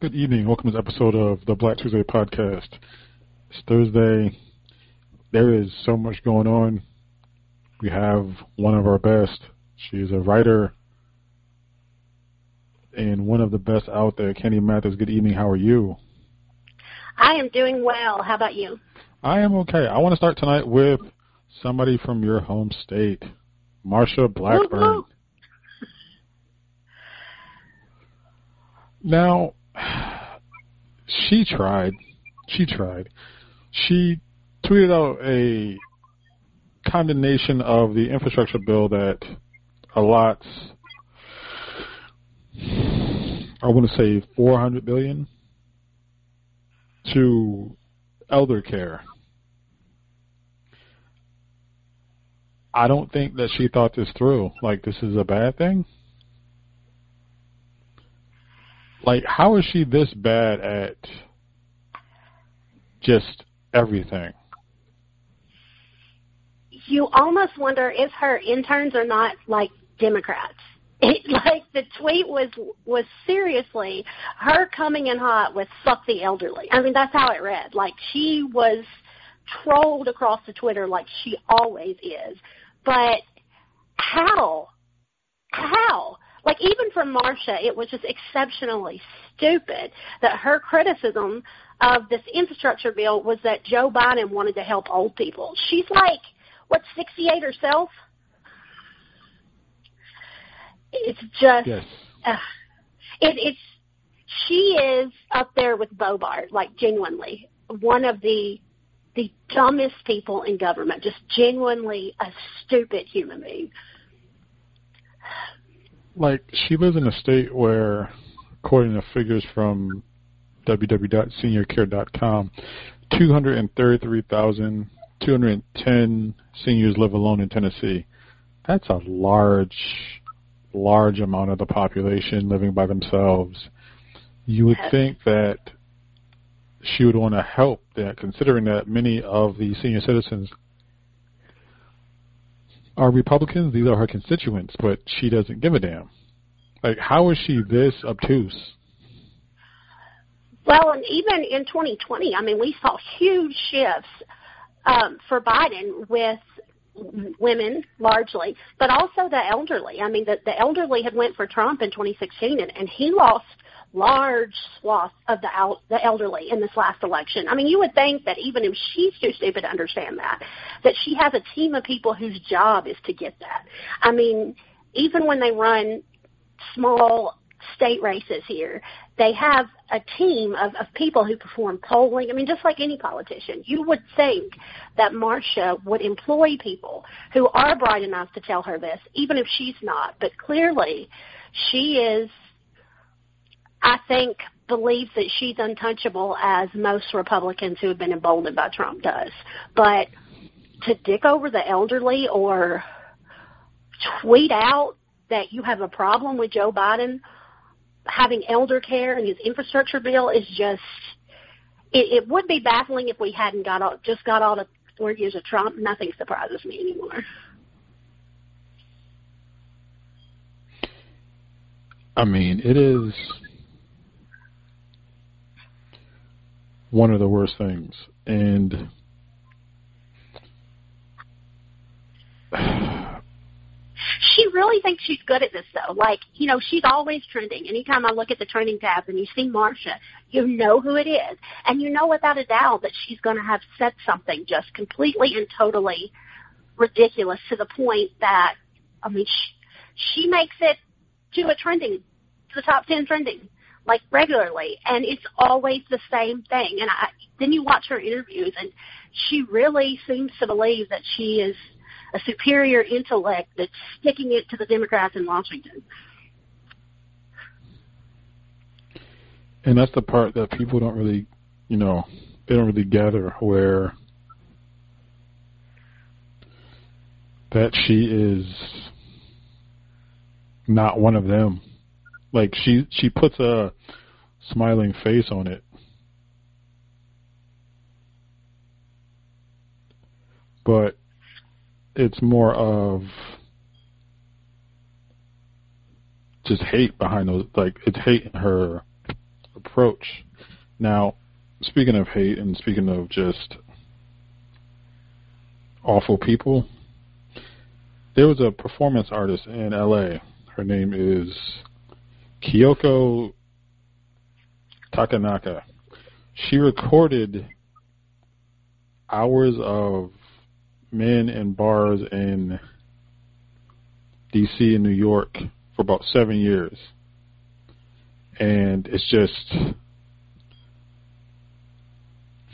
Good evening. Welcome to the episode of the Black Tuesday Podcast. It's Thursday. There is so much going on. We have one of our best. She is a writer and one of the best out there, Candy Mathis. Good evening. How are you? I am doing well. How about you? I am okay. I want to start tonight with somebody from your home state, Marsha Blackburn. Woo-hoo. Now, She tried. She tweeted out a condemnation of the infrastructure bill that allots, I want to say, $400 billion to elder care. I don't think that she thought this through. Like, this is a bad thing? Like, how is she this bad at just everything? You almost wonder if her interns are not, like, Democrats. The tweet was seriously her coming in hot with fuck the elderly. I mean, that's how it read. Like, she was trolled across the Twitter like she always is. But how? How? Like, even for Marsha, it was just exceptionally stupid that her criticism of this infrastructure bill was that Joe Biden wanted to help old people. She's like, what, 68 herself? It's just, yes. She is up there with Bobart, like, genuinely one of the dumbest people in government, just genuinely a stupid human being. Like, she lives in a state where, according to figures from www.seniorcare.com, 233,210 seniors live alone in Tennessee. That's a large amount of the population living by themselves. You would think that she would want to help that, considering that many of the senior citizens are Republicans. These are her constituents, but she doesn't give a damn. Like, how is she this obtuse? Well, and even in 2020, I mean, we saw huge shifts for Biden with women, largely, but also the elderly. I mean, the elderly had went for Trump in 2016, and he lost large swaths of the elderly in this last election. I mean, you would think that even if she's too stupid to understand that she has a team of people whose job is to get that. I mean, even when they run small state races here, they have a team of people who perform polling. I mean, just like any politician, you would think that Marsha would employ people who are bright enough to tell her this, even if she's not. But clearly, she is, I think, believes that she's untouchable, as most Republicans who have been emboldened by Trump does. But to dick over the elderly or tweet out that you have a problem with Joe Biden having elder care and his infrastructure bill is just it would be baffling if we hadn't got all the 4 years of Trump. Nothing surprises me anymore. I mean, it is one of the worst things. And she really thinks she's good at this, though. Like, you know, she's always trending. Anytime I look at the trending tabs and you see Marsha, you know who it is. And you know without a doubt that she's going to have said something just completely and totally ridiculous to the point that, I mean, she makes it to a trending, to the top 10 trending, like regularly, and it's always the same thing. And then you watch her interviews, and she really seems to believe that she is a superior intellect that's sticking it to the Democrats in Washington. And that's the part that people don't really, you know, they don't really gather, where that she is not one of them. Like, she puts a smiling face on it, but it's more of just hate behind those. Like, it's hate in her approach. Now, speaking of hate and speaking of just awful people, there was a performance artist in LA. Her name is Kyoko Takanaka. She recorded hours of men in bars in D.C. and New York for about 7 years. And it's just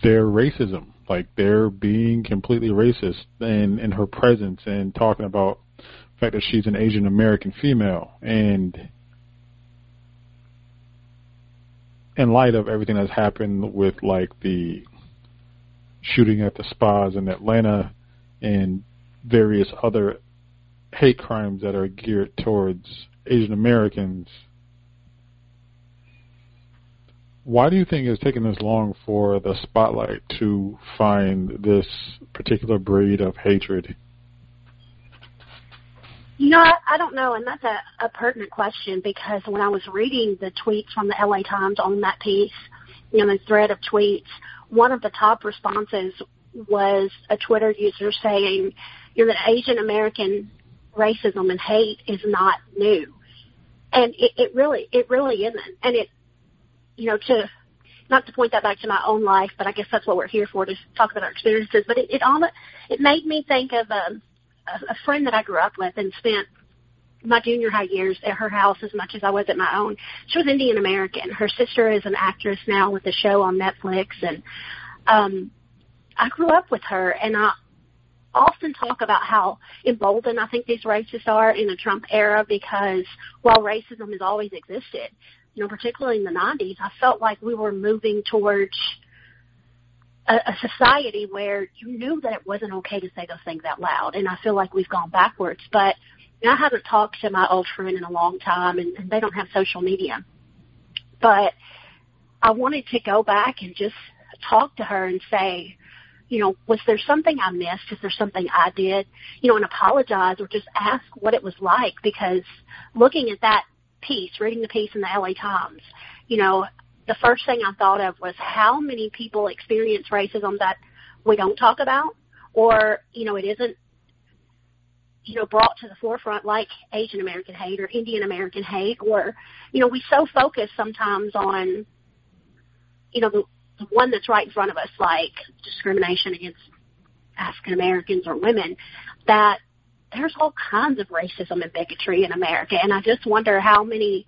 their racism. Like, they're being completely racist in her presence, and talking about the fact that she's an Asian American female, and in light of everything that's happened with, like, the shooting at the spas in Atlanta and various other hate crimes that are geared towards Asian Americans, why do you think it's taken this long for the spotlight to find this particular breed of hatred? You know, I don't know, and that's a pertinent question, because when I was reading the tweets from the LA Times on that piece, you know, the thread of tweets, one of the top responses was a Twitter user saying, you know, that Asian American racism and hate is not new. And it really isn't. And it, you know, to not to point that back to my own life, but I guess that's what we're here for, to talk about our experiences. But it made me think of a friend that I grew up with and spent my junior high years at her house as much as I was at my own. She was Indian American. Her sister is an actress now with a show on Netflix, and I grew up with her, and I often talk about how emboldened I think these racists are in the Trump era, because while racism has always existed, you know, particularly in the 90s, I felt like we were moving towards a society where you knew that it wasn't okay to say those things out loud, and I feel like we've gone backwards. But you know, I haven't talked to my old friend in a long time, and they don't have social media. But I wanted to go back and just talk to her and say, you know, was there something I missed? Is there something I did? You know, and apologize, or just ask what it was like, because looking at that piece, reading the piece in the LA Times, you know, the first thing I thought of was how many people experience racism that we don't talk about, or, you know, it isn't, you know, brought to the forefront, like Asian American hate or Indian American hate, or, you know, we so focus sometimes on, you know, the one that's right in front of us, like discrimination against African Americans or women, that there's all kinds of racism and bigotry in America. And I just wonder how many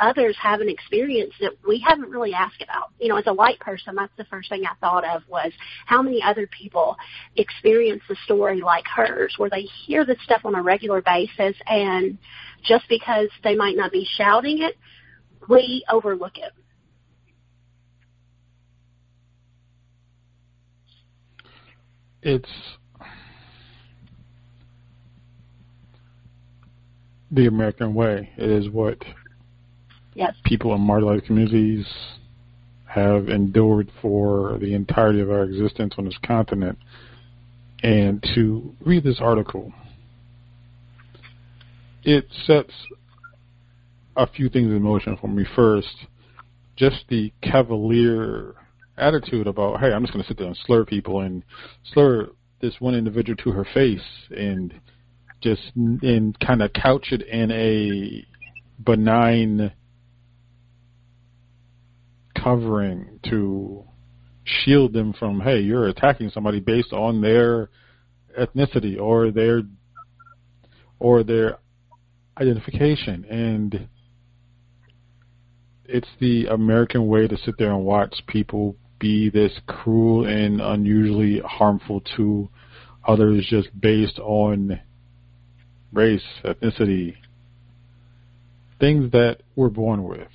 others have an experience that we haven't really asked about. You know, as a white person, that's the first thing I thought of, was how many other people experience a story like hers, where they hear this stuff on a regular basis, and just because they might not be shouting it, we overlook it. It's the American way. It is what Yes. People in marginalized communities have endured for the entirety of our existence on this continent. And to read this article, it sets a few things in motion for me. First, just the cavalier attitude about, hey, I'm just going to sit there and slur people and slur this one individual to her face and just and kind of couch it in a benign covering to shield them from, hey, you're attacking somebody based on their ethnicity or their identification. And it's the American way to sit there and watch people be this cruel and unusually harmful to others just based on race, ethnicity, things that we're born with,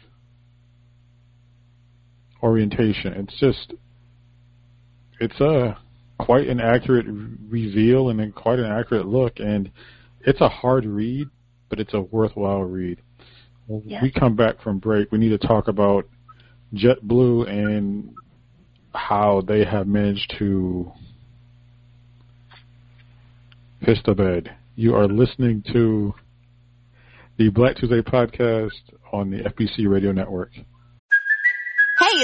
orientation. It's just, it's a quite an accurate reveal and quite an accurate look, and it's a hard read, but it's a worthwhile read. When we come back from break, we need to talk about JetBlue and how they have managed to piss the bed. You are listening to the Black Tuesday Podcast on the FBC Radio Network. Hey,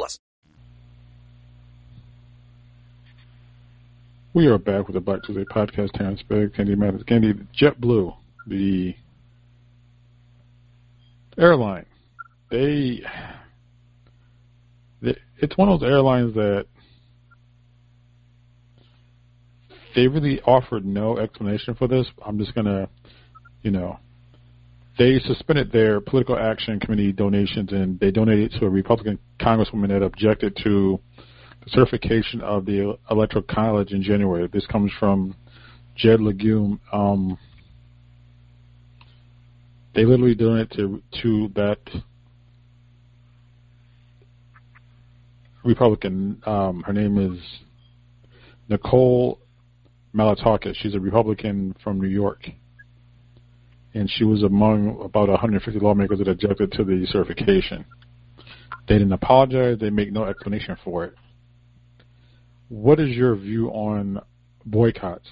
We are back with the Black Tuesday Podcast. Terrence Begg, Candy Mathis. Candy, JetBlue, the airline, it's one of those airlines that they really offered no explanation for this. I'm just going to, they suspended their political action committee donations, and they donated to a Republican congresswoman that objected to the certification of the Electoral College in January. This comes from Jed Legum. They literally donated to that Republican. Her name is Nicole Malliotakis. She's a Republican from New York, and she was among about 150 lawmakers that objected to the certification. They didn't apologize. They make no explanation for it. What is your view on boycotts?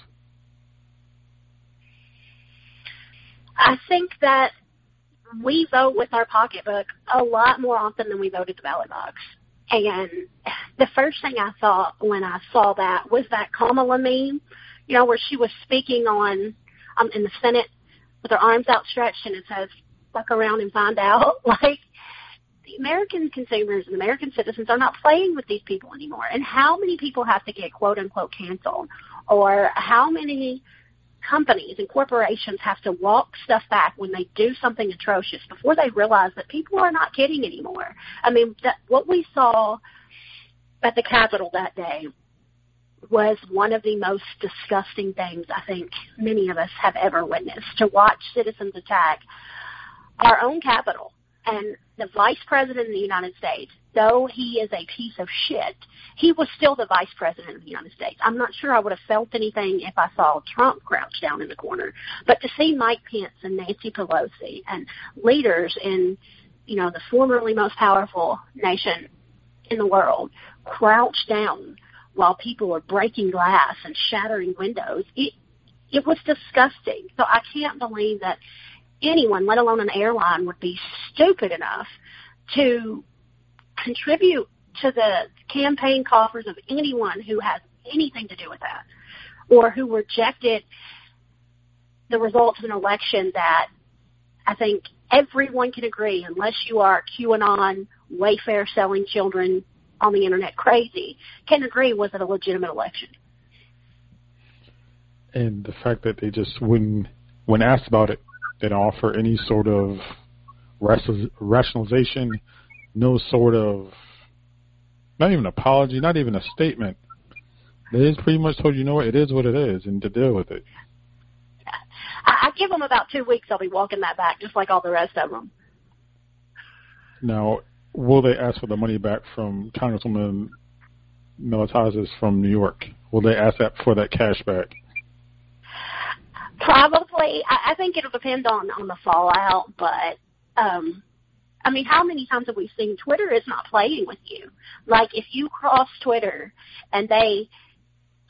I think that we vote with our pocketbook a lot more often than we vote at the ballot box. And the first thing I thought when I saw that was that Kamala meme, you know, where she was speaking on in the Senate with her arms outstretched, and it says, "Fuck around and find out." Like, the American consumers and American citizens are not playing with these people anymore. And how many people have to get quote unquote canceled, or how many companies and corporations have to walk stuff back when they do something atrocious before they realize that people are not kidding anymore? I mean, what we saw at the Capitol that day was one of the most disgusting things I think many of us have ever witnessed, to watch citizens attack our own Capitol. And the vice president of the United States, though he is a piece of shit, he was still the vice president of the United States. I'm not sure I would have felt anything if I saw Trump crouch down in the corner. But to see Mike Pence and Nancy Pelosi and leaders in, you know, the formerly most powerful nation in the world crouch down while people are breaking glass and shattering windows, it was disgusting. So I can't believe that anyone, let alone an airline, would be stupid enough to contribute to the campaign coffers of anyone who has anything to do with that, or who rejected the results of an election that I think everyone can agree, unless you are QAnon, Wayfair selling children on the internet crazy, can agree was it a legitimate election. And the fact that they just wouldn't, when asked about it, that offer any sort of rationalization, no sort of, not even apology, not even a statement. They just pretty much told you, you know what, it is what it is, and to deal with it. I give them about 2 weeks, I'll be walking that back, just like all the rest of them. Now, will they ask for the money back from Congresswoman Malliotakis from New York? Will they ask that for that cash back? Probably. I think it'll depend on the fallout, but, I mean, how many times have we seen Twitter is not playing with you? Like, if you cross Twitter and they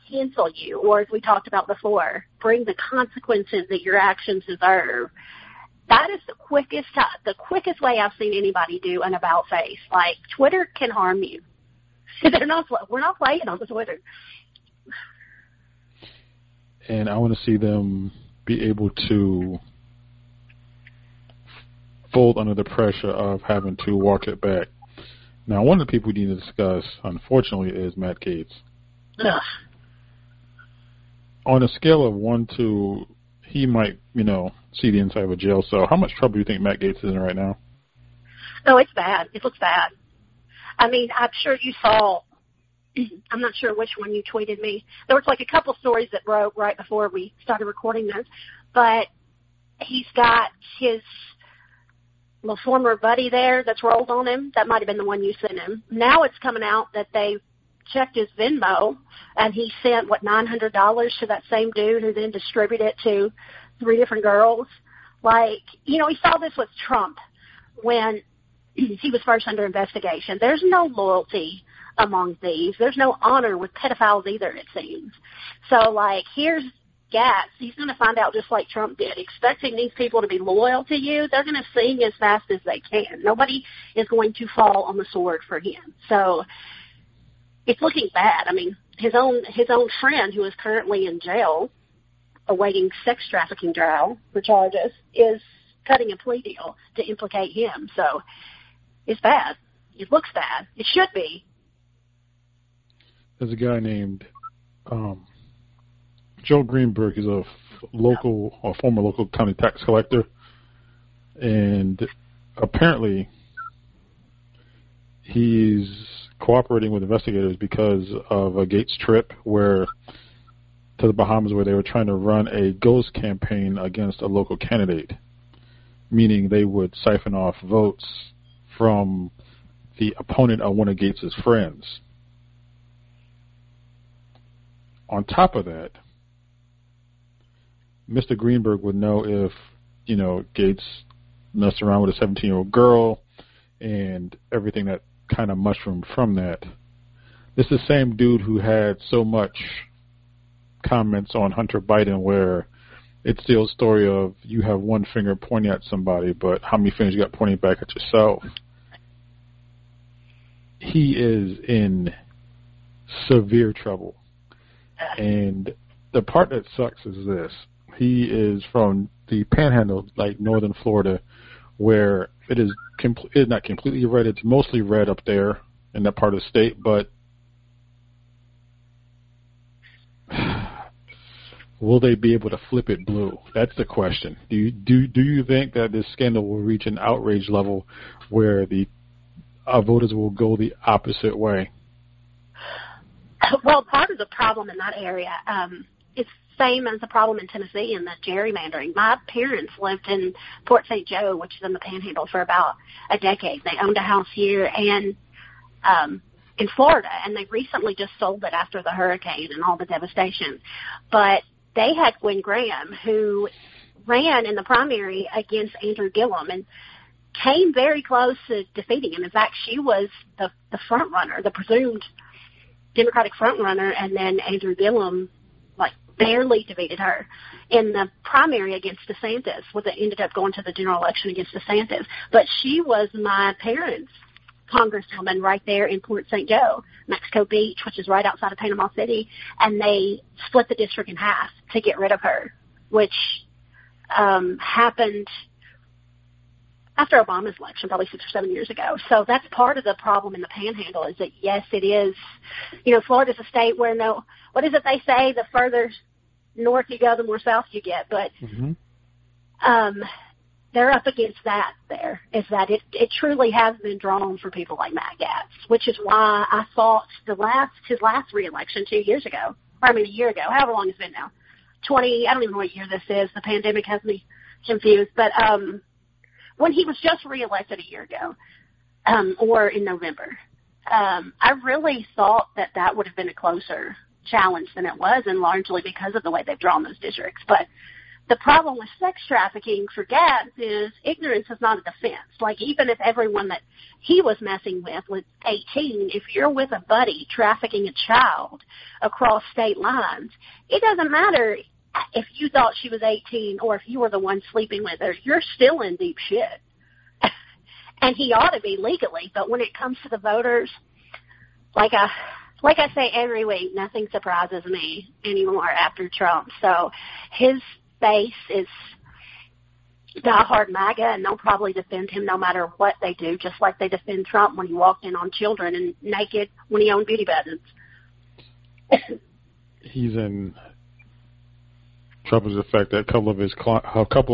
cancel you, or as we talked about before, bring the consequences that your actions deserve, that is the quickest way I've seen anybody do an about face. Like, Twitter can harm you. We're not playing on the Twitter. And I want to see them be able to fold under the pressure of having to walk it back. Now, one of the people we need to discuss, unfortunately, is Matt Gaetz. Ugh. On a scale of 1 to he might, you know, see the inside of a jail cell, how much trouble do you think Matt Gaetz is in right now? Oh, it's bad. It looks bad. I mean, I'm sure you saw, I'm not sure which one you tweeted me. There was like a couple stories that broke right before we started recording this, but he's got his little former buddy there that's rolled on him. That might have been the one you sent him. Now it's coming out that they checked his Venmo, and he sent, $900 to that same dude, who then distributed it to 3 different girls. Like, you know, we saw this with Trump when he was first under investigation. There's no loyalty among thieves. There's no honor with pedophiles either, it seems. So, like, here's Gaetz. He's going to find out just like Trump did, expecting these people to be loyal to you. They're going to sing as fast as they can. Nobody is going to fall on the sword for him. So it's looking bad. I mean, his own friend, who is currently in jail awaiting sex trafficking trial for charges, is cutting a plea deal to implicate him. So it's bad. It looks bad. It should be. There's a guy named Joel Greenberg. He's a local, or former local county tax collector, and apparently he's cooperating with investigators because of a Gaetz trip to the Bahamas, where they were trying to run a ghost campaign against a local candidate, meaning they would siphon off votes from the opponent of one of Gaetz's friends. On top of that, Mr. Greenberg would know if, you know, Gaetz messed around with a 17-year-old girl and everything that kind of mushroomed from that. This is the same dude who had so much comments on Hunter Biden where it's still a story of you have one finger pointing at somebody, but how many fingers you got pointing back at yourself? He is in severe trouble. And the part that sucks is this. He is from the Panhandle, like northern Florida, where it is not completely red. It's mostly red up there in that part of the state, but will they be able to flip it blue? That's the question. Do you think that this scandal will reach an outrage level where the voters will go the opposite way? Well, part of the problem in that area is the same as the problem in Tennessee in the gerrymandering. My parents lived in Port St. Joe, which is in the Panhandle, for about a decade. They owned a house here and in Florida, and they recently just sold it after the hurricane and all the devastation. But they had Gwen Graham, who ran in the primary against Andrew Gillum and came very close to defeating him. In fact, she was the front runner, the presumed Democratic front runner, and then Andrew Gillum barely defeated her in the primary against DeSantis, which ended up going to the general election against DeSantis. But she was my parents' congresswoman right there in Port St. Joe, Mexico Beach, which is right outside of Panama City, and they split the district in half to get rid of her, which happened after Obama's election, probably 6 or 7 years ago. So that's part of the problem in the Panhandle is that, yes, it is, Florida's a state where what is it they say? The further north you go, the more south you get. But they're up against that there, is that it truly has been drawn for people like Matt Gaetz, which is why I thought his last reelection 2 years ago, or I mean a year ago, however long it's been now, 20, I don't even know what year this is. The pandemic has me confused. But when he was just reelected a year ago, or in November, I really thought that would have been a closer challenge than it was, and largely because of the way they've drawn those districts. But the problem with sex trafficking for Gaetz is ignorance is not a defense. Like, even if everyone that he was messing with was 18, if you're with a buddy trafficking a child across state lines, it doesn't matter if you thought she was 18 or if you were the one sleeping with her, you're still in deep shit. And he ought to be legally, but when it comes to the voters, like I say every week, nothing surprises me anymore after Trump. So his base is diehard MAGA, and they'll probably defend him no matter what they do, just like they defend Trump when he walked in on children and naked when he owned beauty buttons. He's in trouble with the fact that a couple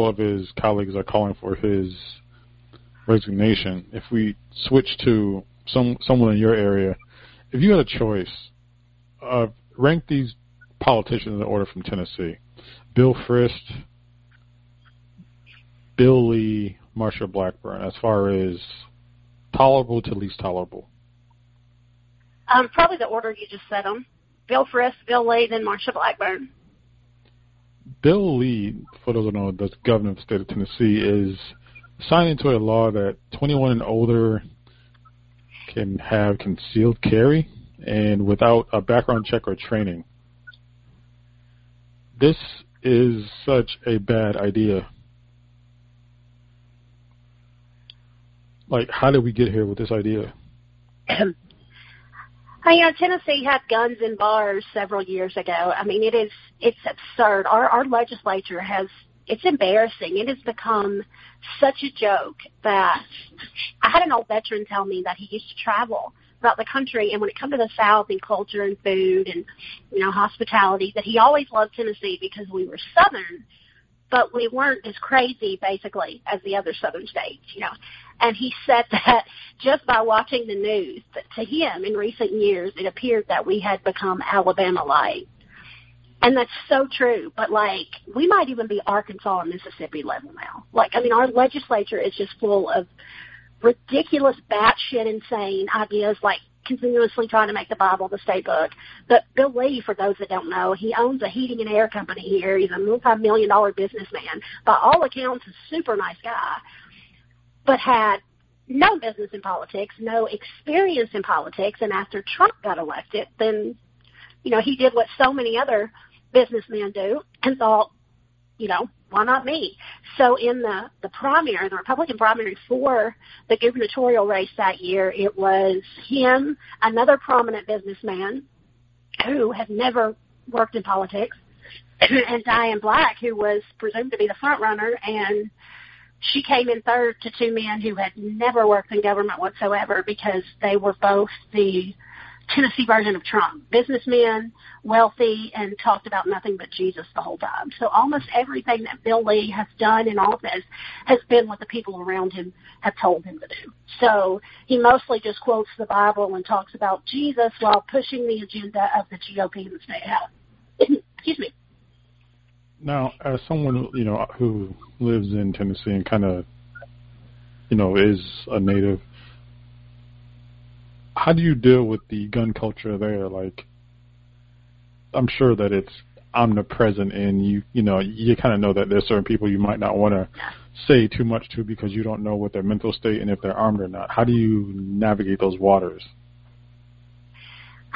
of his colleagues are calling for his resignation. If we switch to someone in your area, if you had a choice, rank these politicians in the order from Tennessee. Bill Frist, Bill Lee, Marsha Blackburn, as far as tolerable to least tolerable? Probably the order you just said them. Bill Frist, Bill Lee, then Marsha Blackburn. Bill Lee, for those who don't know, the governor of the state of Tennessee, is signed into a law that 21 and older can have concealed carry and without a background check or training. This is such a bad idea. Like, how did we get here with this idea? Tennessee had guns in bars several years ago. I mean, it's absurd. Our legislature it's embarrassing. It has become such a joke that I had an old veteran tell me that he used to travel about the country, and when it comes to the South and culture and food and, hospitality, that he always loved Tennessee because we were Southern, but we weren't as crazy, basically, as the other Southern states, And he said that just by watching the news, that to him in recent years, it appeared that we had become Alabama-like. And that's so true, but, we might even be Arkansas and Mississippi level now. Our legislature is just full of ridiculous, batshit, insane ideas, like continuously trying to make the Bible the state book. But Bill Lee, for those that don't know, he owns a heating and air company here. He's a multi-million-dollar businessman. By all accounts, a super nice guy, but had no business in politics, no experience in politics. And after Trump got elected, then, he did what so many other businessmen do and thought you know, why not me? So in the primary, the Republican primary for the gubernatorial race that year, it was him, another prominent businessman who has never worked in politics, and Diane Black, who was presumed to be the front runner, and she came in third to two men who had never worked in government whatsoever, because they were both the Tennessee version of Trump, businessmen, wealthy, and talked about nothing but Jesus the whole time. So almost everything that Bill Lee has done in office has been what the people around him have told him to do. So he mostly just quotes the Bible and talks about Jesus while pushing the agenda of the GOP in the state house. Excuse me. Now, as someone, you know, who lives in Tennessee and kind of, you know, is a native, how do you deal with the gun culture there? Like, I'm sure that it's omnipresent, and you kind of know that there's certain people you might not want to say too much to because you don't know what their mental state and if they're armed or not. How do you navigate those waters?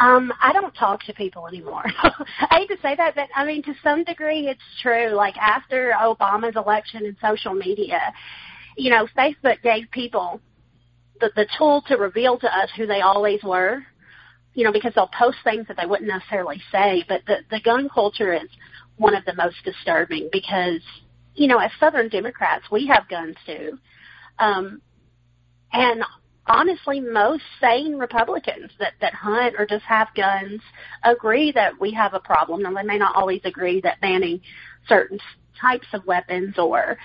I don't talk to people anymore. I hate to say that, but I mean, to some degree it's true. Like, after Obama's election and social media, you know, Facebook gave people the tool to reveal to us who they always were, you know, because they'll post things that they wouldn't necessarily say. But the gun culture is one of the most disturbing because, you know, as Southern Democrats, we have guns too. And honestly, most sane Republicans that hunt or just have guns agree that we have a problem. Now, they may not always agree that banning certain types of weapons or,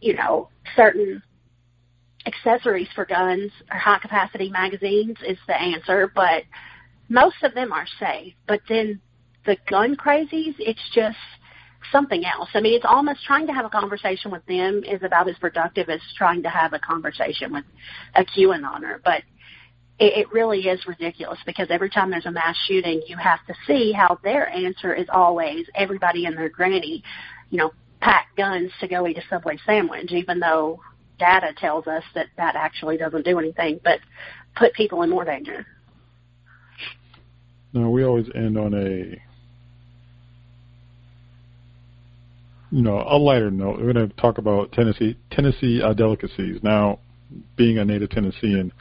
you know, certain accessories for guns or high-capacity magazines is the answer, but most of them are safe. But then the gun crazies, it's just something else. I mean, it's almost trying to have a conversation with them is about as productive as trying to have a conversation with a QAnoner. But it really is ridiculous because every time there's a mass shooting, you have to see how their answer is always everybody and their granny, you know, pack guns to go eat a Subway sandwich, even though data tells us that actually doesn't do anything but put people in more danger. Now, we always end on a lighter note. We're going to talk about Tennessee delicacies. Now, being a native Tennessean,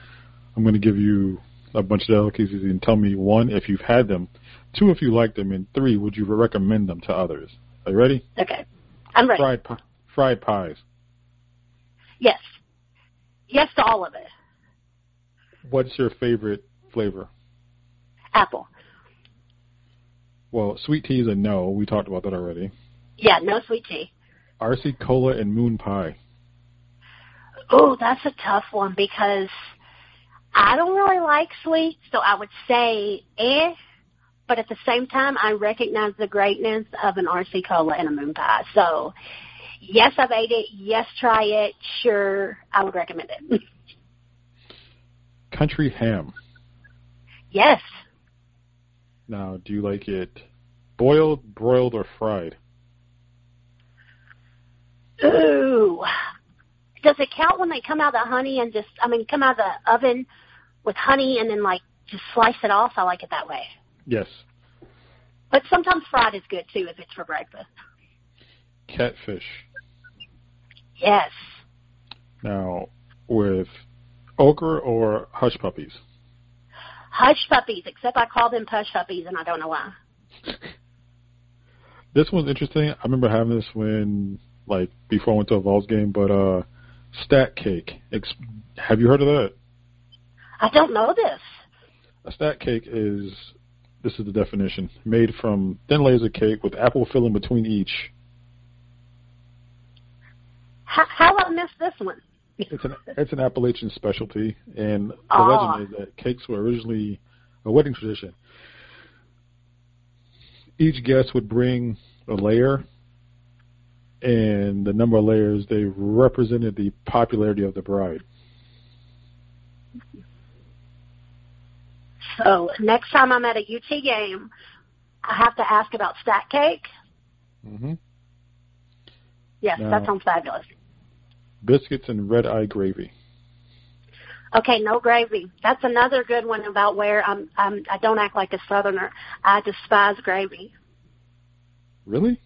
I'm going to give you a bunch of delicacies and tell me, one, if you've had them, two, if you like them, and three, would you recommend them to others? Are you ready? Okay. I'm ready. Fried pies. Yes. Yes to all of it. What's your favorite flavor? Apple. Well, sweet tea is a no. We talked about that already. Yeah, no sweet tea. RC Cola and Moon Pie. Oh, that's a tough one because I don't really like sweet, so I would say but at the same time, I recognize the greatness of an RC Cola and a Moon Pie. So, yes, I've ate it. Yes, try it. Sure, I would recommend it. Country ham. Yes. Now, do you like it boiled, broiled, or fried? Ooh. Does it count when they come out of the honey and come out of the oven with honey and then, like, just slice it off? I like it that way. Yes. But sometimes fried is good, too, if it's for breakfast. Catfish. Yes. Now, with okra or hush puppies? Hush puppies, except I call them hush puppies, and I don't know why. This one's interesting. I remember having this when... like before I went to a Vols game, but stat cake. Have you heard of that? I don't know this. A stat cake is, this is the definition, made from thin layers of cake with apple filling between each. How I missed this one? It's an Appalachian specialty, and the legend is that cakes were originally a wedding tradition. Each guest would bring a layer, and the number of layers, they represented the popularity of the bride. So next time I'm at a UT game, I have to ask about stat cake. Mm-hmm. Yes, now, that sounds fabulous. Biscuits and red-eye gravy. Okay, no gravy. That's another good one about where I don't act like a Southerner. I despise gravy. Really?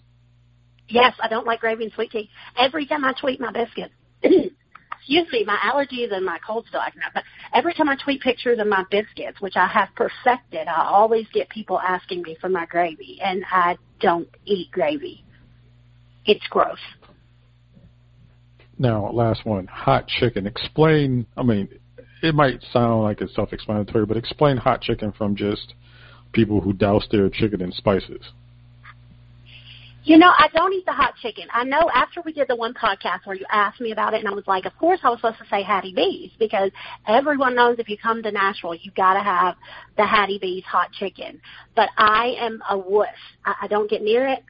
Yes, I don't like gravy and sweet tea. Every time I tweet my biscuit, excuse me, my allergies and my cold still acting up, but every time I tweet pictures of my biscuits, which I have perfected, I always get people asking me for my gravy, and I don't eat gravy. It's gross. Now, last one, hot chicken. Explain, I mean, it might sound like it's self-explanatory, but explain hot chicken from just people who douse their chicken in spices. You know, I don't eat the hot chicken. I know after we did the one podcast where you asked me about it, and I was like, of course I was supposed to say Hattie B's, because everyone knows if you come to Nashville, you've got to have the Hattie B's hot chicken. But I am a wuss. I don't get near it.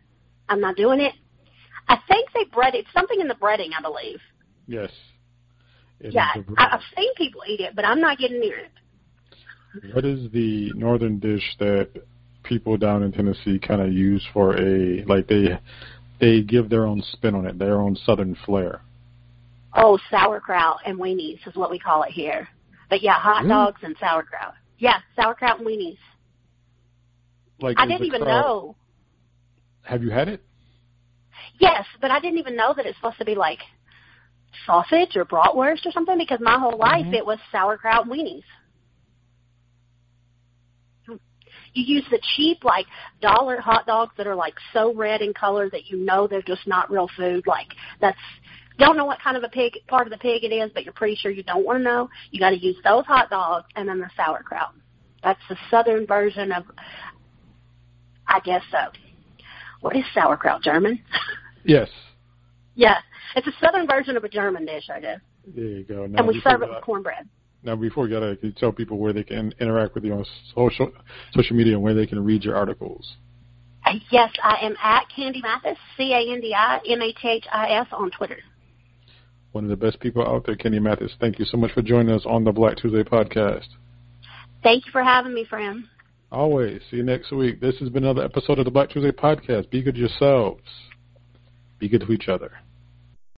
I'm not doing it. I think they bread it. Something in the breading, I believe. Yes. Yeah, I've seen people eat it, but I'm not getting near it. What is the northern dish that people down in Tennessee kind of use for a, like they give their own spin on it, their own southern flair? Oh, sauerkraut and weenies is what we call it here. But yeah, hot dogs and sauerkraut. Yeah, sauerkraut and weenies. Like I didn't even know. Have you had it? Yes, but I didn't even know that it's supposed to be like sausage or bratwurst or something, because my whole life it was sauerkraut and weenies. You use the cheap, like, dollar hot dogs that are, like, so red in color that you know they're just not real food. Like, that's – don't know what kind of a pig – part of the pig it is, but you're pretty sure you don't want to know. You got to use those hot dogs and then the sauerkraut. That's the southern version of – I guess so. What is sauerkraut, German? Yes. Yeah. It's a southern version of a German dish, I guess. There you go. Now, and we serve it with cornbread. Now, before we get out, can you tell people where they can interact with you on social media and where they can read your articles? Yes, I am at Candy Mathis, CandyMathis on Twitter. One of the best people out there, Candy Mathis. Thank you so much for joining us on the Black Tuesday podcast. Thank you for having me, friend. Always. See you next week. This has been another episode of the Black Tuesday podcast. Be good to yourselves. Be good to each other.